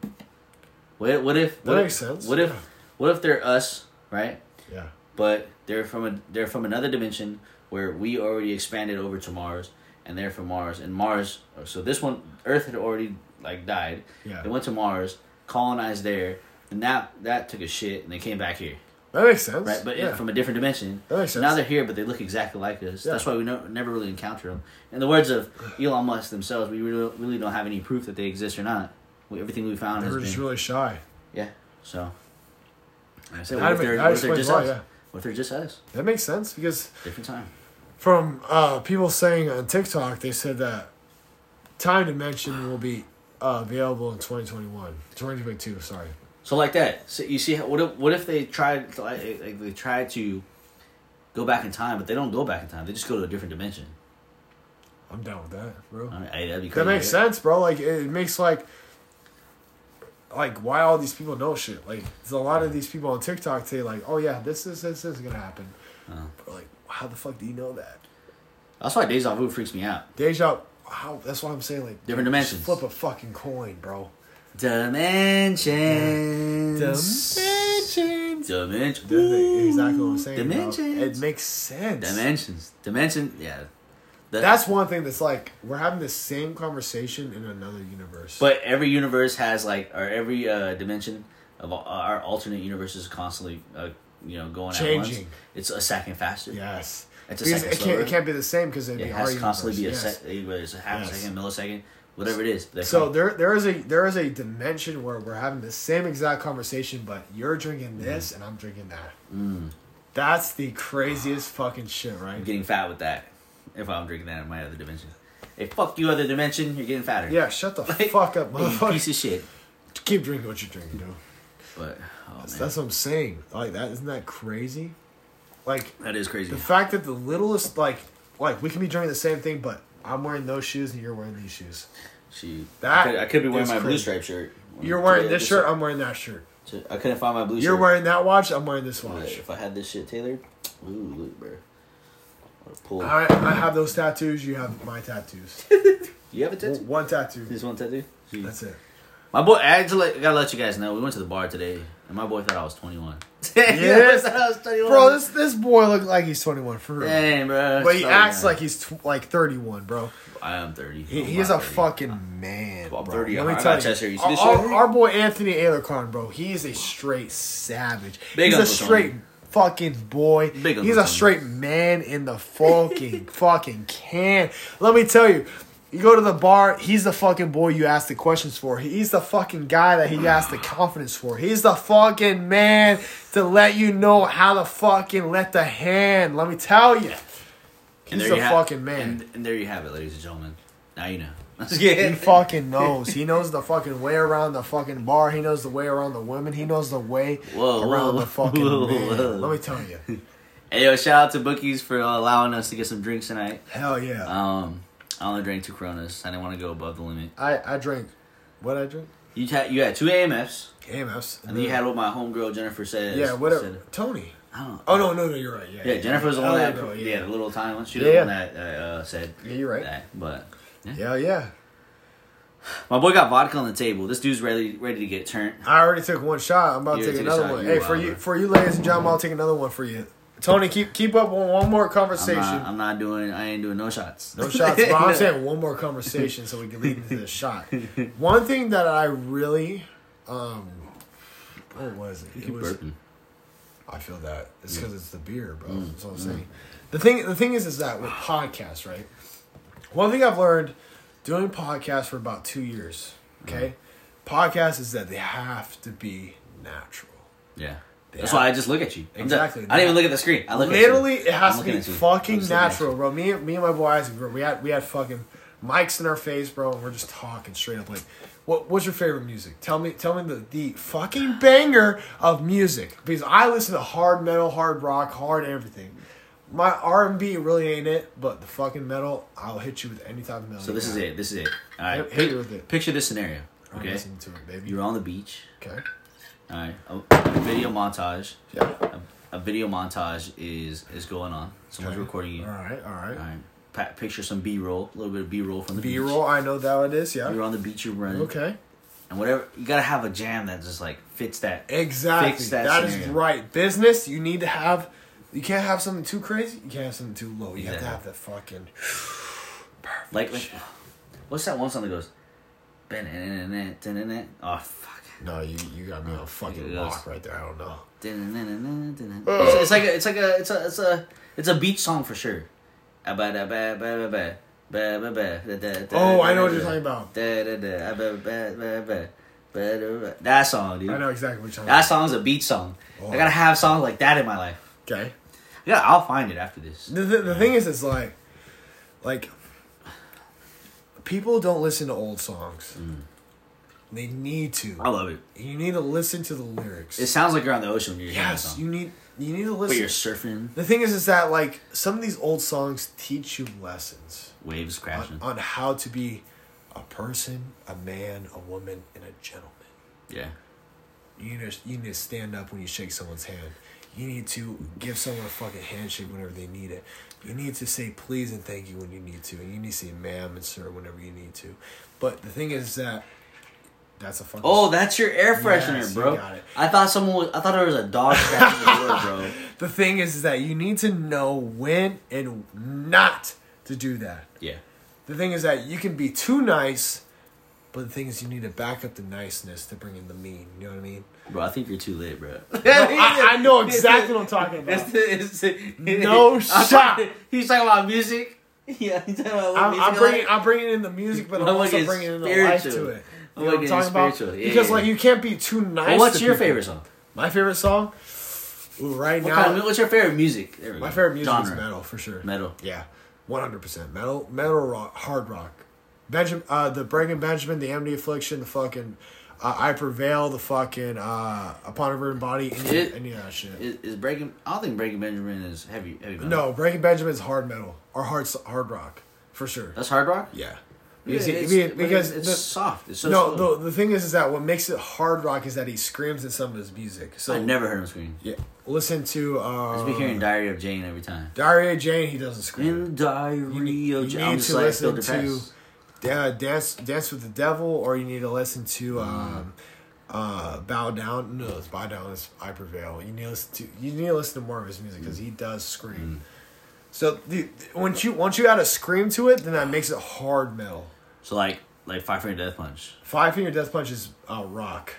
What? What if? What that makes if, sense. What if? Yeah. What if they're us, right? Yeah. But they're from a they're from another dimension. Where we already expanded over to Mars, and they're from Mars, and Mars. So this one, Earth had already like died. Yeah. They went to Mars, colonized there, and that that took a shit, and they came back here. That makes sense, right? But yeah. From a different dimension. That makes sense. Now they're here, but they look exactly like us. Yeah. That's why we no, never really encounter them. In the words of Elon Musk themselves, we really, really don't have any proof that they exist or not. We, everything we found they has been. They were just really shy. Yeah. So. I said, what if they're, what if they're just why, us? Yeah. What if they're just us? That makes sense because different time. From uh, people saying on TikTok, they said that time dimension will be uh, available in twenty twenty-one, twenty twenty-two. Sorry. So like that. So you see, how, what if what if they tried to, like, like they tried to go back in time, but they don't go back in time. They just go to a different dimension. I'm down with that, bro. I mean, I, that'd be crazy, that makes right? sense, bro. Like it makes like like why all these people know shit. Like there's a lot of these people on TikTok say like, oh yeah, this this this, this is gonna happen. Oh. But like. How the fuck do you know that? That's why deja vu freaks me out. Deja, wow, that's why I'm saying like different dimensions. Flip a fucking coin, bro. Dimensions, dimensions, dimensions. Exactly what I'm saying. Dimensions. Bro. It makes sense. Dimensions, dimension. Yeah, the, that's one thing that's like we're having the same conversation in another universe. But every universe has like, or every uh, dimension of our alternate universes constantly. Uh, You know, going changing. At once. It's a second faster. Yes, it's a because second it can't, it can't be the same because it has to constantly universe. Be a yes. second, whether it's a half yes. second, millisecond, whatever it is. So fine. there, there is a there is a dimension where we're having the same exact conversation, but you're drinking this mm. and I'm drinking that. Mm. That's the craziest fucking shit, right? I'm getting fat with that. If I'm drinking that in my other dimension, hey, fuck you, other dimension. You're getting fatter. Yeah, shut the like, fuck up, motherfucker. Piece of shit. Keep drinking what you're drinking, dude. But oh, that's, that's what I'm saying. Like that isn't that crazy? Like that is crazy. The fact that the littlest like like we can be doing the same thing, but I'm wearing those shoes and you're wearing these shoes. She that I could, I could be wearing my crazy. blue stripe shirt. You're wearing today, this shirt. I'm wearing that shirt. I couldn't find my blue. You're shirt. wearing that watch. I'm wearing this watch. If I had this shit tailored, ooh, look, bro. Pull. I I have those tattoos. You have my tattoos. You have a tattoo? One, one tattoo. Just one tattoo? Jeez. That's it. My boy, I actually gotta let you guys know, we went to the bar today, and my boy thought I was twenty-one. Yeah, thought I was twenty-one. Bro, this this boy looked like he's twenty-one for real. Dang, bro. But he so acts man. like he's tw- like thirty-one, bro. I am thirty. He, he is a thirty. Fucking I'm, man. Well, I'm thirty. Bro. Let me I tell you, our, our, our boy Anthony Alarcon, bro, he's a straight savage. Big he's a straight. Tony. Fucking boy, Big he's a straight man in the fucking fucking can. Let me tell you, you go to the bar, he's the fucking boy you asked the questions for. He's the fucking guy that he asked the confidence for. He's the fucking man to let you know how to fucking let the hand. Let me tell you, he's the fucking man. And, and there you have it, ladies and gentlemen. Now you know. He fucking knows. He knows the fucking way around the fucking bar. He knows the way around the women. He knows the way whoa, around whoa, the fucking whoa, man. Whoa. Let me tell you. Hey, yo, shout out to Bookies for uh, allowing us to get some drinks tonight. Hell yeah. Um, I only drank two Coronas. I didn't want to go above the limit. I, I drank. What I drink? You, ta- you had two A M Fs. A M Fs. And, and then you had what my homegirl Jennifer said. Yeah, whatever. Tony. I don't know. Oh, no, no, no, you're right. Yeah, yeah, yeah Jennifer was the one that know, yeah. yeah, the little tiny one. She was yeah, the yeah. one that uh, said. Yeah, you're right. That, but... Yeah, yeah. My boy got vodka on the table. This dude's ready ready to get turned. I already took one shot. I'm about to take another one. Hey, for you for you ladies and gentlemen, I'll take another one for you. Tony, keep keep up on one more conversation. I'm not, I'm not doing I ain't doing no shots. No shots. But I'm saying one more conversation so we can lead into this shot. One thing that I really um what was it? It was burping. I feel that. It's because yeah. it's the beer, bro. Mm. That's what I'm saying. Mm. The thing the thing is is that with podcasts, right? One thing I've learned doing podcasts for about two years, okay? Mm-hmm. Podcasts is that they have to be natural. Yeah. They That's why I just look at you. Exactly. Just, I didn't even look at the screen. I look Literally, at you. Literally, it has I'm to be fucking natural, bro. Me, me and my boy Isaac, bro, we had, we had fucking mics in our face, bro, and we're just talking straight up like, what, what's your favorite music? Tell me tell me the, the fucking banger of music. Because I listen to hard metal, hard rock, hard everything. My R and B really ain't it, but the fucking metal, I'll hit you with any type of metal. So this is it. This is it. All right. Hit, hit you with it. Picture this scenario. Okay. I'm listening to it, baby. You're on the beach. Okay. All right. A, a video montage. Yeah. A, a video montage is, is going on. Someone's okay. recording you. All right. All right. All right. Pa- picture some B-roll, a little bit of B-roll from the B-roll, beach. B-roll, I know that it is, yeah. You're on the beach, you're running. Okay. And whatever, you gotta have a jam that just like fits that. Exactly. Fits that that is right. Business, you need to have... You can't have something too crazy. You can't have something too low. You yeah. have to have that fucking perfect. Like, like, what's that one song that goes? Oh fuck! No, you you got me on fucking lock right there. I don't know. It's, it's like a, it's like a it's a it's a it's a beach song for sure. Oh, I know what you're talking about. That song, dude. I know exactly what you're talking about. That song's a beach song. Oh. I gotta have songs like that in my life. Okay. Yeah, I'll find it after this. The, the, the yeah. thing is, it's like, like, people don't listen to old songs. Mm. They need to. I love it. You need to listen to the lyrics. It sounds like you're on the ocean when you're hearing a song. Yes, you need, you need to listen. But you're surfing. The thing is, is that, like, some of these old songs teach you lessons. Waves crashing. On, on how to be a person, a man, a woman, and a gentleman. Yeah. You need to, you need to stand up when you shake someone's hand. You need to give someone a fucking handshake whenever they need it. You need to say please and thank you when you need to. And you need to say ma'am and sir whenever you need to. But the thing is that that's a fucking... Oh, that's your air freshener, yes, bro. You got it. I thought someone was... I thought there was a dog scratching the door, bro. The thing is, is that you need to know when and not to do that. Yeah. The thing is that you can be too nice... But the thing is, you need to back up the niceness to bring in the mean. You know what I mean? Bro, I think you're too late, bro. No, I, I know exactly what I'm talking about. It's, it's, it's, no shot. Talking, he's talking about music. Yeah, he's talking about I'm, music. I'm bringing, like, I'm bringing in the music, but I'm, I'm also bringing in the life to it. You I'm know like what I'm talking about? Yeah, because yeah. like you can't be too nice. Well, what's to your people. favorite song? My favorite song? Ooh, right what now. Kind of, what's your favorite music? There we my go. favorite music Genre. is metal for sure. Metal. Yeah, one hundred percent metal. Metal rock, hard rock. Benjamin, uh, the Breaking Benjamin, the M D Affliction, the fucking Uh, I Prevail, the fucking uh, Upon a Burning Body, any, it, any of that shit. Is, is Breaking... I don't think Breaking Benjamin is heavy, heavy metal. No, Breaking Benjamin is hard metal. Or hard hard rock, for sure. That's hard rock? Yeah. Because, yeah, it's, because, it's, because it's the, soft. It's so no, slow. the the thing is, is that what makes it hard rock is that he screams in some of his music. So I never heard him scream. Yeah, listen to. Uh, I've been hearing Diary of Jane every time. Diary of Jane, he doesn't scream. In Diary you need, of Jane, you need I'm just to like listen to uh, Dance Dance with the Devil, or you need to listen to um, mm. uh, Bow Down. No, it's Bow Down. It's I Prevail. You need to listen to you need to listen to more of his music because mm. he does scream. Mm. So the, once you once you add a scream to it, then that makes it hard metal. So like like Five Finger Death Punch. Five Finger Death Punch is uh, rock,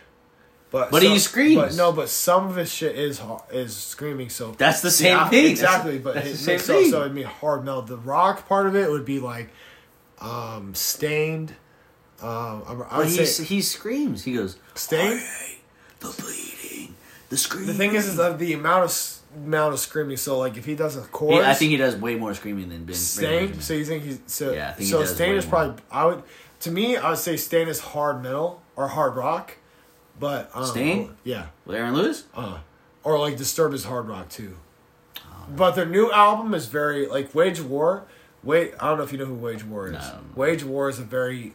but but some, he screams. But no, but some of his shit is is screaming. So that's the same yeah, thing exactly. That's, but that's it makes so so it'd be hard metal. The rock part of it would be like um, Stained. Um, I would but he say, he screams. He goes Stained. The bleeding, the screaming. The thing is, is of the amount of. amount of screaming, so like if he does a chorus, he, I think he does way more screaming than Ben. Stained. So you think he's so? Yeah, I think so. He does Stained is probably more. I would to me I would say Stained is hard metal or hard rock, but um, Stained, yeah, with Aaron Lewis, uh, or like Disturbed is hard rock too. Oh, but their new album is very like Wage War. Wait, I don't know if you know who Wage War is. No. Wage War is a very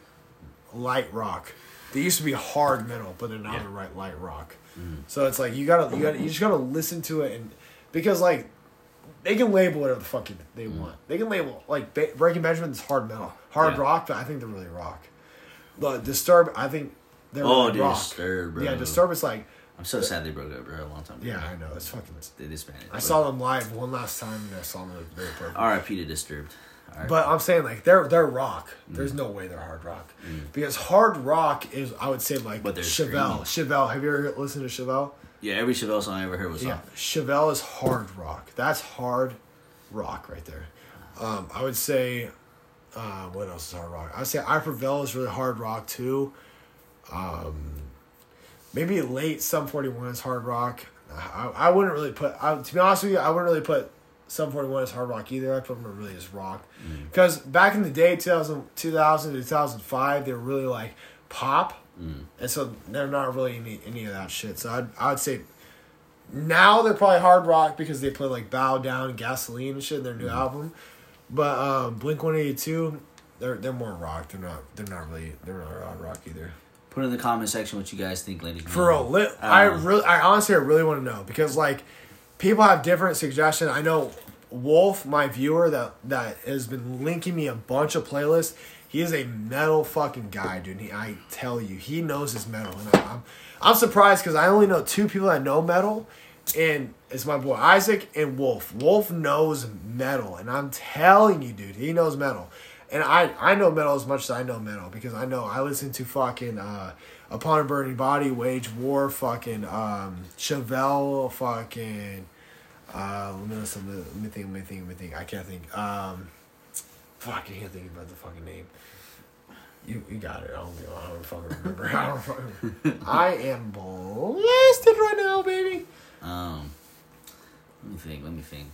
light rock. They used to be hard metal, but they're now yeah. the right light rock. Mm. So it's like you gotta you gotta you just gotta listen to it and. Because, like, they can label whatever the fuck they want. They can label, like, ba- Breaking Benjamin is hard metal. Hard yeah. rock, but I think they're really rock. But Disturb, I think they're oh, really dude, rock. Oh, Disturb, bro. Yeah, Disturb is like... I'm so the, sad they broke up, bro, a long time ago. Yeah, I know. It's fucking... They disbanded. I saw them live one last time, and I saw them at the very perfect. R I P to Disturbed. R I P But I'm saying, like, they're they're rock. Mm. There's no way they're hard rock. Mm. Because hard rock is, I would say, like, Chevelle. Screaming. Chevelle. Have you ever listened to Chevelle? Yeah, every Chevelle song I ever heard was soft. Yeah, Chevelle is hard rock. That's hard rock right there. Um, I would say, uh, what else is hard rock? I would say I Prevail is really hard rock too. Um, maybe late Sum forty-one is hard rock. I, I wouldn't really put, I, to be honest with you, I wouldn't really put Sum forty-one as hard rock either. I put them really as rock. Because mm. back in the day, two thousand, two thousand to two thousand five, they were really like pop. Mm. And so they're not really any, any of that shit. So I'd, I would say now they're probably hard rock because they play like Bow Down and Gasoline and shit in their new mm. album. But um, Blink one eighty-two, they're they're more rock. They're not they're not really they're not hard rock either. Put in the comment section what you guys think, ladies. For real, li- I, I really I honestly I really want to know because like people have different suggestions. I know Wolf, my viewer that that has been linking me a bunch of playlists. He is a metal fucking guy, dude. He, I tell you, he knows his metal. And I'm, I'm surprised because I only know two people that know metal, and it's my boy Isaac and Wolf. Wolf knows metal, and I'm telling you, dude, he knows metal. And I, I know metal as much as I know metal because I know I listen to fucking uh, Upon a Burning Body, Wage War, fucking um, Chevelle, fucking... Uh, let me listen, let me think, let me think, let me think. I can't think. Um... Fuck, I can't think about the fucking name. You you got it. I don't, I don't fucking remember. I don't fucking remember. I am blasted right now, baby. Um, let me think. Let me think.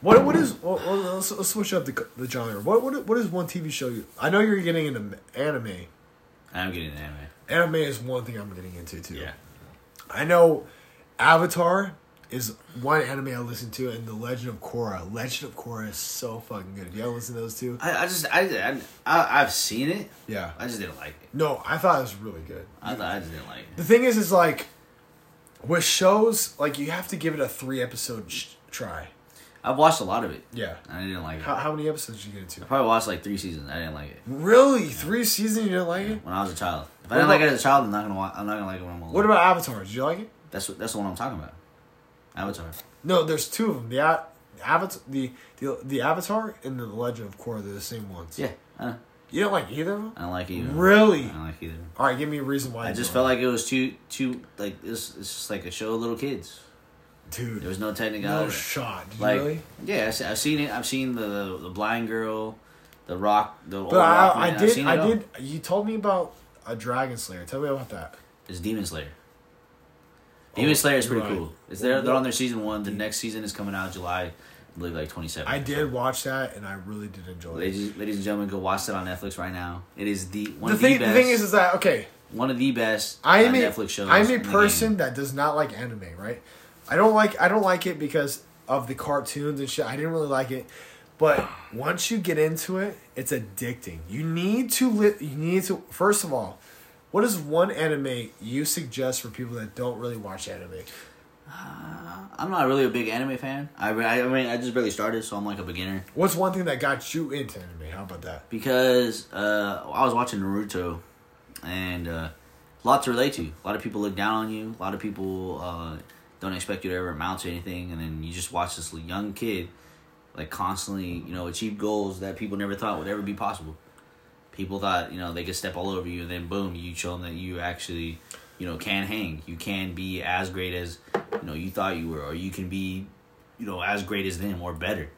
What what is? Well, let's, let's switch up the the genre. What what what is one T V show? You, I know you're getting into anime. I'm getting into anime. Anime is one thing I'm getting into too. Yeah. I know, Avatar. Is one anime I listen to, and the Legend of Korra. Legend of Korra is so fucking good. Have you ever listened to those two? I, I just I, I I I've seen it. Yeah, I just didn't like it. No, I thought it was really good. I thought I just didn't like it. The thing is, is like with shows, like you have to give it a three episode sh- try. I've watched a lot of it. Yeah, I didn't like it. How, how many episodes did you get into? I probably watched like three seasons. I didn't like it. Really, yeah. Three seasons? You didn't like yeah. it? When I was a child. If what I didn't about, like it as a child, I'm not gonna. Watch, I'm not gonna like it when I'm older. What about Avatar? Did you like it? That's what. That's the one I'm talking about. Avatar. No, there's two of them. The, a- Avatar, the, the, the Avatar and the Legend of Korra. They're the same ones. Yeah. I know. You don't like either of them? I don't like either. Really? I don't like either. All right, give me a reason why. I just felt like it was too, too like it's it's just like a show of little kids. Dude, there was no technicality. No shot. Did like, you really? Yeah, I've seen it. I've seen the the, the blind girl, the rock, the but old I, rock man. I did. I did. All. You told me about a Dragon Slayer. Tell me about that. It's Demon Slayer. Demon Slayer is pretty right. cool. Is there? They're on their season one. The next season is coming out July, I believe, like twenty seven. I did watch that, and I really did enjoy it. Ladies, ladies and gentlemen, go watch it on Netflix right now. It is the one the of thing, the best. The thing is, is that okay? one of the best I am uh, a, Netflix shows. I'm a person that does not like anime, right? I don't like I don't like it because of the cartoons and shit. I didn't really like it, but once you get into it, it's addicting. You need to li- you need to first of all, what is one anime you suggest for people that don't really watch anime? Uh, I'm not really a big anime fan. I, I mean, I just barely started, so I'm like a beginner. What's one thing that got you into anime? How about that? Because uh, I was watching Naruto, and uh, a lot to relate to. A lot of people look down on you. A lot of people uh, don't expect you to ever amount to anything, and then you just watch this young kid like constantly, you know, achieve goals that people never thought would ever be possible. People thought, you know, they could step all over you, and then boom, you show them that you actually, you know, can hang. You can be as great as, you know, you thought you were, or you can be, you know, as great as them or better.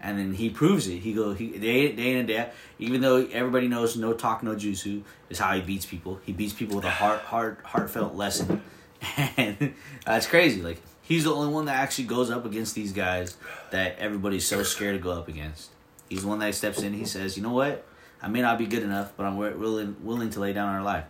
And then he proves it. He go he day day in and day out. Even though everybody knows no talk, no jutsu is how he beats people. He beats people with a heart, heart, heartfelt lesson, and that's crazy. Like he's the only one that actually goes up against these guys that everybody's so scared to go up against. He's the one that steps in. He says, you know what? I may not be good enough, but I'm willing willing to lay down our life.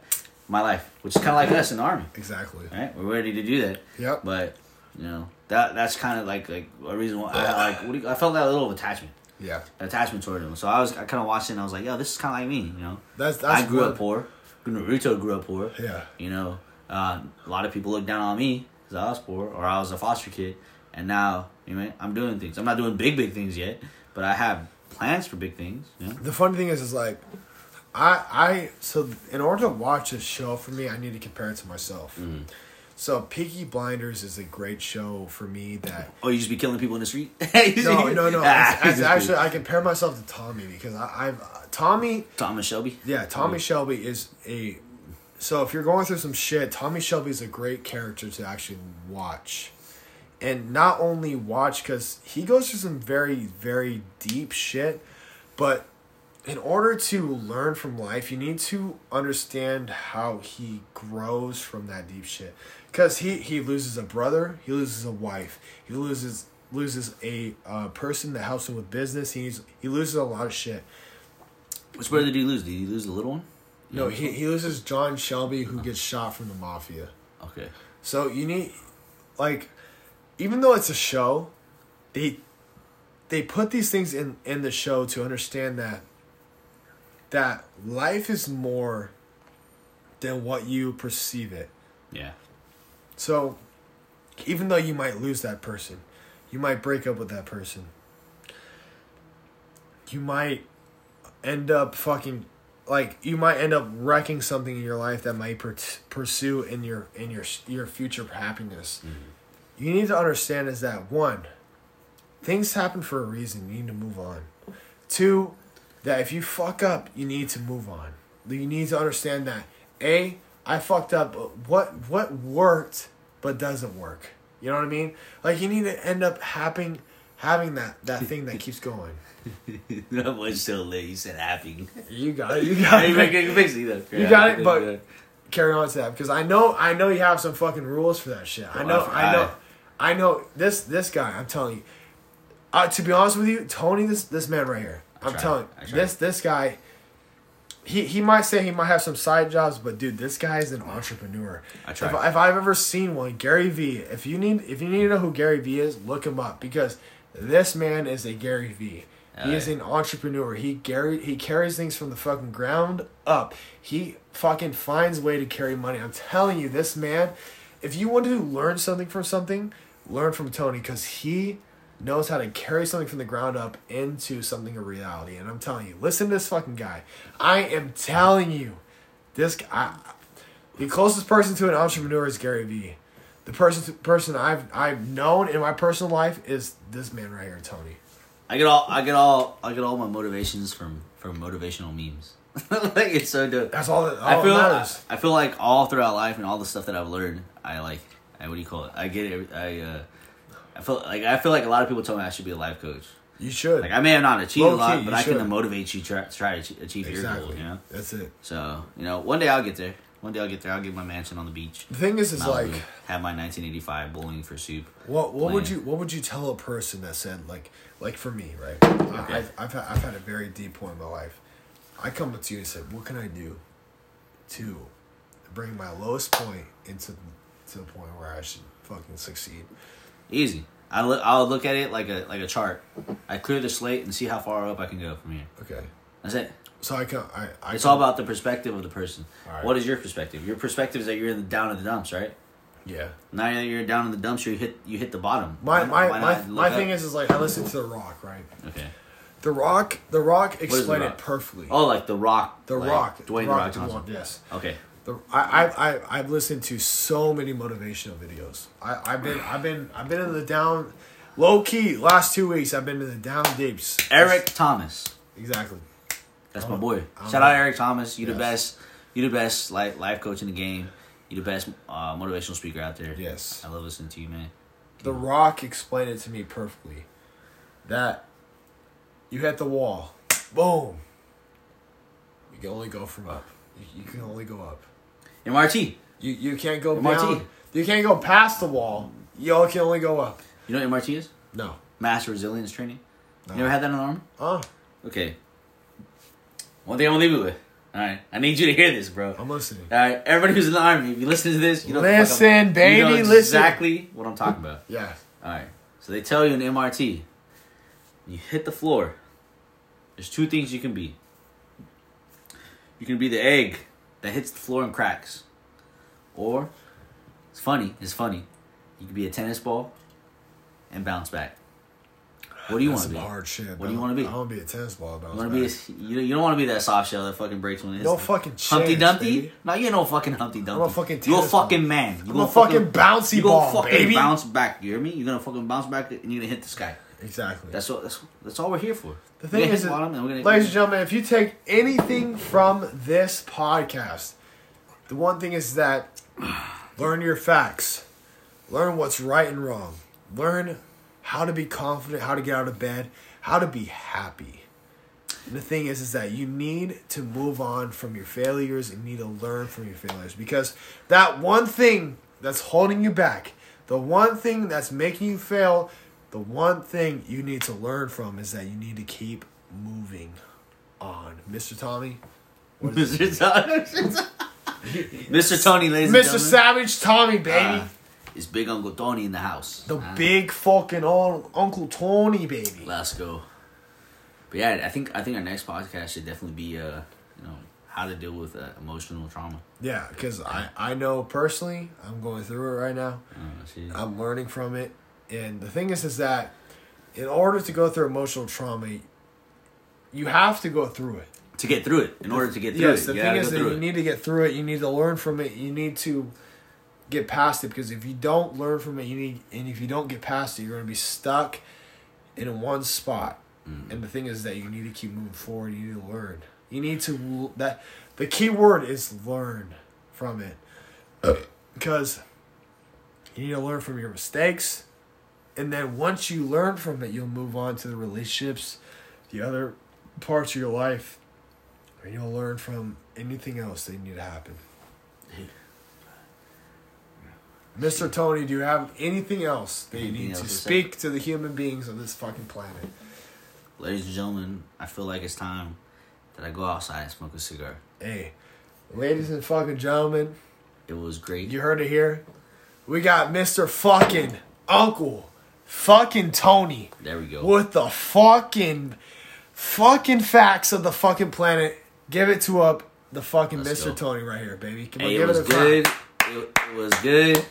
My life, which is kind of like us in the army. Exactly. Right? We're ready to do that. Yep. But, you know, that that's kind of like, like a reason why I, like, what do you, I felt that little attachment. Yeah. Attachment toward him. So I was I kind of watched it and I was like, yo, this is kind of like me, you know. That's, that's I grew good. up poor. Naruto grew up poor. Yeah. You know, uh, a lot of people looked down on me because I was poor or I was a foster kid. And now, you know, I'm doing things. I'm not doing big, big things yet, but I have plans for big things. You know? The funny thing is, is like... I, I so in order to watch this show for me, I need to compare it to myself. Mm. So Peaky Blinders is a great show for me that... Oh, you just be killing people in the street? no, no, no. Ah, it's, it's actually, I compare myself to Tommy because I, I've... Uh, Tommy... Thomas Shelby? Yeah, Tommy oh. Shelby is a... So if you're going through some shit, Tommy Shelby is a great character to actually watch. And not only watch because he goes through some very, very deep shit, but... In order to learn from life, you need to understand how he grows from that deep shit. Because he, he loses a brother, he loses a wife, he loses loses a uh, person that helps him with business. He's he loses a lot of shit. Which brother did he lose? Did he lose the little one? No, he he loses John Shelby, who gets shot from the mafia. Okay. So you need, like, even though it's a show, they they put these things in, in the show to understand that. That life is more than what you perceive it. Yeah. So, even though you might lose that person, you might break up with that person, you might end up fucking, like, you might end up wrecking something in your life that might per- pursue in your in your your future happiness. Mm-hmm. You need to understand is that one, things happen for a reason. You need to move on. Two. That if you fuck up, you need to move on. You need to understand that, A, I fucked up, but what, what worked but doesn't work? You know what I mean? Like, you need to end up having, having that, that thing that keeps going. That was so late. You said having. You got it. You got it. You got it, but carry on to that. Because I know I know you have some fucking rules for that shit. I know. Oh, I know. I know. This this guy, I'm telling you. Uh, to be honest with you, Tony, this this man right here. I'm telling you, this this guy, he, he might say he might have some side jobs, but dude, this guy is an entrepreneur. I try. If, if I've ever seen one, Gary Vee. If you need if you need to know who Gary Vee is, look him up because this man is a Gary Vee. All he right. is an entrepreneur. He Gary he carries things from the fucking ground up. He fucking finds a way to carry money. I'm telling you, this man. If you want to learn something from something, learn from Tony because he. Knows how to carry something from the ground up into something of reality. And I'm telling you, listen to this fucking guy. I am telling you, this guy, the closest person to an entrepreneur is Gary Vee. The person person I've I've known in my personal life is this man right here, Tony. I get all I get all I get all my motivations from, from motivational memes. Like it's so dope. That's all that all I feel. Matters. I, I feel like all throughout life and all the stuff that I've learned, I like. I what do you call it? I get it. I. Uh, I feel like I feel like a lot of people tell me I should be a life coach. You should. Like I may have not achieved Low a lot, key, but I should. can motivate you to try, try to achieve exactly. your goal. You know, that's it. So you know, one day I'll get there. One day I'll get there. I'll get my mansion on the beach. The thing is, is Malibu, like have my nineteen eighty-five bowling for soup. What What plan. would you What would you tell a person that said like like for me right? Okay. I, I've I've had, I've had a very deep point in my life. I come up to you and said, "What can I do to bring my lowest point into to the point where I should fucking succeed. Easy. I look, I'll look at it like a like a chart. I clear the slate and see how far up I can go from here. Okay. That's it. So I can. I, I it's can, all about the perspective of the person. All right. What is your perspective? Your perspective is that you're in the, down in the dumps, right? Yeah. Now that you're down in the dumps, you hit you hit the bottom. My my my, my thing is is like I listened to The Rock, right? Okay. The Rock, The Rock explained the Rock? it perfectly. Oh, like The Rock, The like Rock, Dwayne Rock Johnson. Yes. Okay. The, I I I I've listened to so many motivational videos. I I've been I've been I've been in the down, low key last two weeks. I've been in the down deeps. Eric That's, Thomas. Exactly. That's I'm, my boy. I'm Shout out Eric Thomas. You yes. the best. You the best life life coach in the game. You the best uh, motivational speaker out there. Yes. I love listening to you, man. Keep the on. Rock explained it to me perfectly. That. You hit the wall. Boom. You can only go from up. You, you can only go up. M R T. You you can't go M R T. Down. You can't go past the wall. Y'all can only go up. You know what M R T is? No. Mass Resilience Training. No. You never had that in the Army? Oh. Uh, okay. One thing I'm going to leave you with. All right. I need you to hear this, bro. I'm listening. All right. Everybody who's in the Army, if you listen to this, you know, listen, baby, you know exactly listen. what I'm talking about. Yeah. All right. So they tell you in M R T, you hit the floor. There's two things you can be. You can be the egg that hits the floor and cracks. Or, it's funny, it's funny. You can be a tennis ball and bounce back. What do you want to be? That's some hard shit. What do you want to be? I want to be a tennis ball and bounce back. Be a, you, you don't want to be that soft shell that fucking breaks when it hits. No fucking chance, Humpty Dumpty? Baby. No, you ain't no fucking Humpty Dumpty. I'm a fucking tennis You're a fucking man. You're I'm a fucking, fucking bouncy you ball, fucking baby. You're going to fucking bounce back, you hear me? You're going to fucking bounce back and you're going to hit the sky. Exactly. That's all. That's, that's all we're here for. The thing is, bottom, and we're gonna, ladies and gentlemen, if you take anything from this podcast, the one thing is that learn your facts, learn what's right and wrong, learn how to be confident, how to get out of bed, how to be happy. And the thing is, is that you need to move on from your failures and you need to learn from your failures because that one thing that's holding you back, the one thing that's making you fail. The one thing you need to learn from is that you need to keep moving on. Mister Tommy? What is Mister Tommy? Mister Tony, ladies Mister and gentlemen. Mister Savage Tommy, baby. Uh, it's Big Uncle Tony in the house. The uh, big fucking old Uncle Tony, baby. Let's go. But yeah, I think I think our next podcast should definitely be uh, you know, how to deal with uh, emotional trauma. Yeah, because yeah. I, I know personally I'm going through it right now. Oh, I'm learning from it. And the thing is, is that in order to go through emotional trauma, you have to go through it. To get through it. In order to get through yes, it. Yes, the thing is that you need to get through it. You need to learn from it. You need to get past it. Because if you don't learn from it, you need, and if you don't get past it, you're going to be stuck in one spot. Mm. And the thing is that you need to keep moving forward. You need to learn. You need to... that the key word is learn from it. Okay. Because you need to learn from your mistakes. And then once you learn from it, you'll move on to the relationships, the other parts of your life, and you'll learn from anything else that you need to happen. Yeah. Mister Tony, do you have anything else that anything you need to speak to the human beings on this fucking planet? Ladies and gentlemen, I feel like it's time that I go outside and smoke a cigar. Hey, ladies and fucking gentlemen. It was great. You heard it here. We got Mister fucking Uncle fucking Tony. There we go. With the fucking fucking facts of the fucking planet. Give it to up the fucking Let's Mister Go. Tony right here, baby. Come on, hey, give it was it a good. It, it was good. It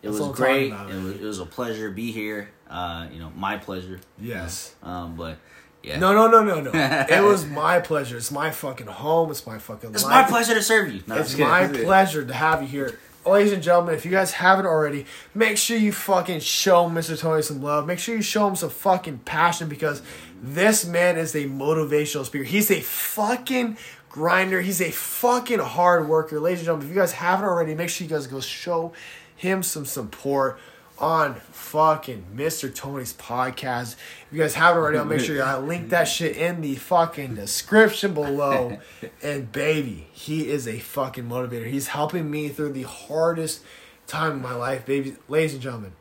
That's was great. It was, it was a pleasure to be here. Uh, you know, my pleasure. Yes. Um, but yeah. No, no, no, no, no. It was my pleasure. It's my fucking home. It's my fucking it's life. It's my pleasure to serve you. No, it's my pleasure to have you here. Ladies and gentlemen, if you guys haven't already, make sure you fucking show Mister Tony some love. Make sure you show him some fucking passion because this man is a motivational speaker. He's a fucking grinder. He's a fucking hard worker. Ladies and gentlemen, if you guys haven't already, make sure you guys go show him some support on fucking Mister Tony's podcast. If you guys haven't already, I'll make sure I link that shit in the fucking description below. And baby, he is a fucking motivator. He's helping me through the hardest time of my life, baby. Ladies and gentlemen,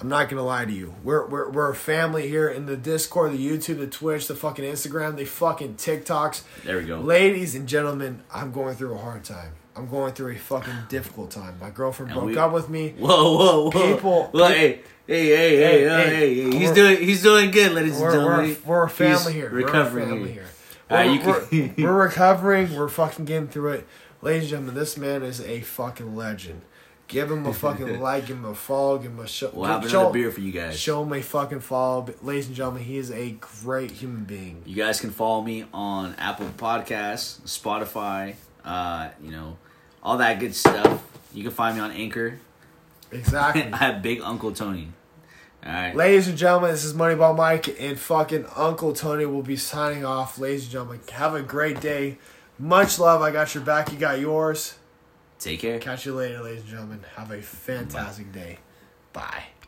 I'm not gonna lie to you. We're we're we're a family here in the Discord, the YouTube, the Twitch, the fucking Instagram, the fucking TikToks. There we go. Ladies and gentlemen, I'm going through a hard time. I'm going through a fucking difficult time. My girlfriend and broke we, up with me. Whoa, whoa, whoa. People. Well, hey, hey, hey, hey, hey. hey, hey, hey. He's, doing, he's doing good, ladies and gentlemen. We're, we're a family he's here. Recovering. We're a family here. We're, uh, you we're, can... we're recovering. We're fucking getting through it. Ladies and gentlemen, this man is a fucking legend. Give him a fucking like, give him a follow, give him a show. We'll have another beer for you guys. Show him a fucking follow. But ladies and gentlemen, he is a great human being. You guys can follow me on Apple Podcasts, Spotify, uh, you know, all that good stuff. You can find me on Anchor. Exactly. I have Big Uncle Tony. All right. Ladies and gentlemen, this is Moneyball Mike, and fucking Uncle Tony will be signing off. Ladies and gentlemen, have a great day. Much love. I got your back. You got yours. Take care. Catch you later, ladies and gentlemen. Have a fantastic Bye. day. Bye.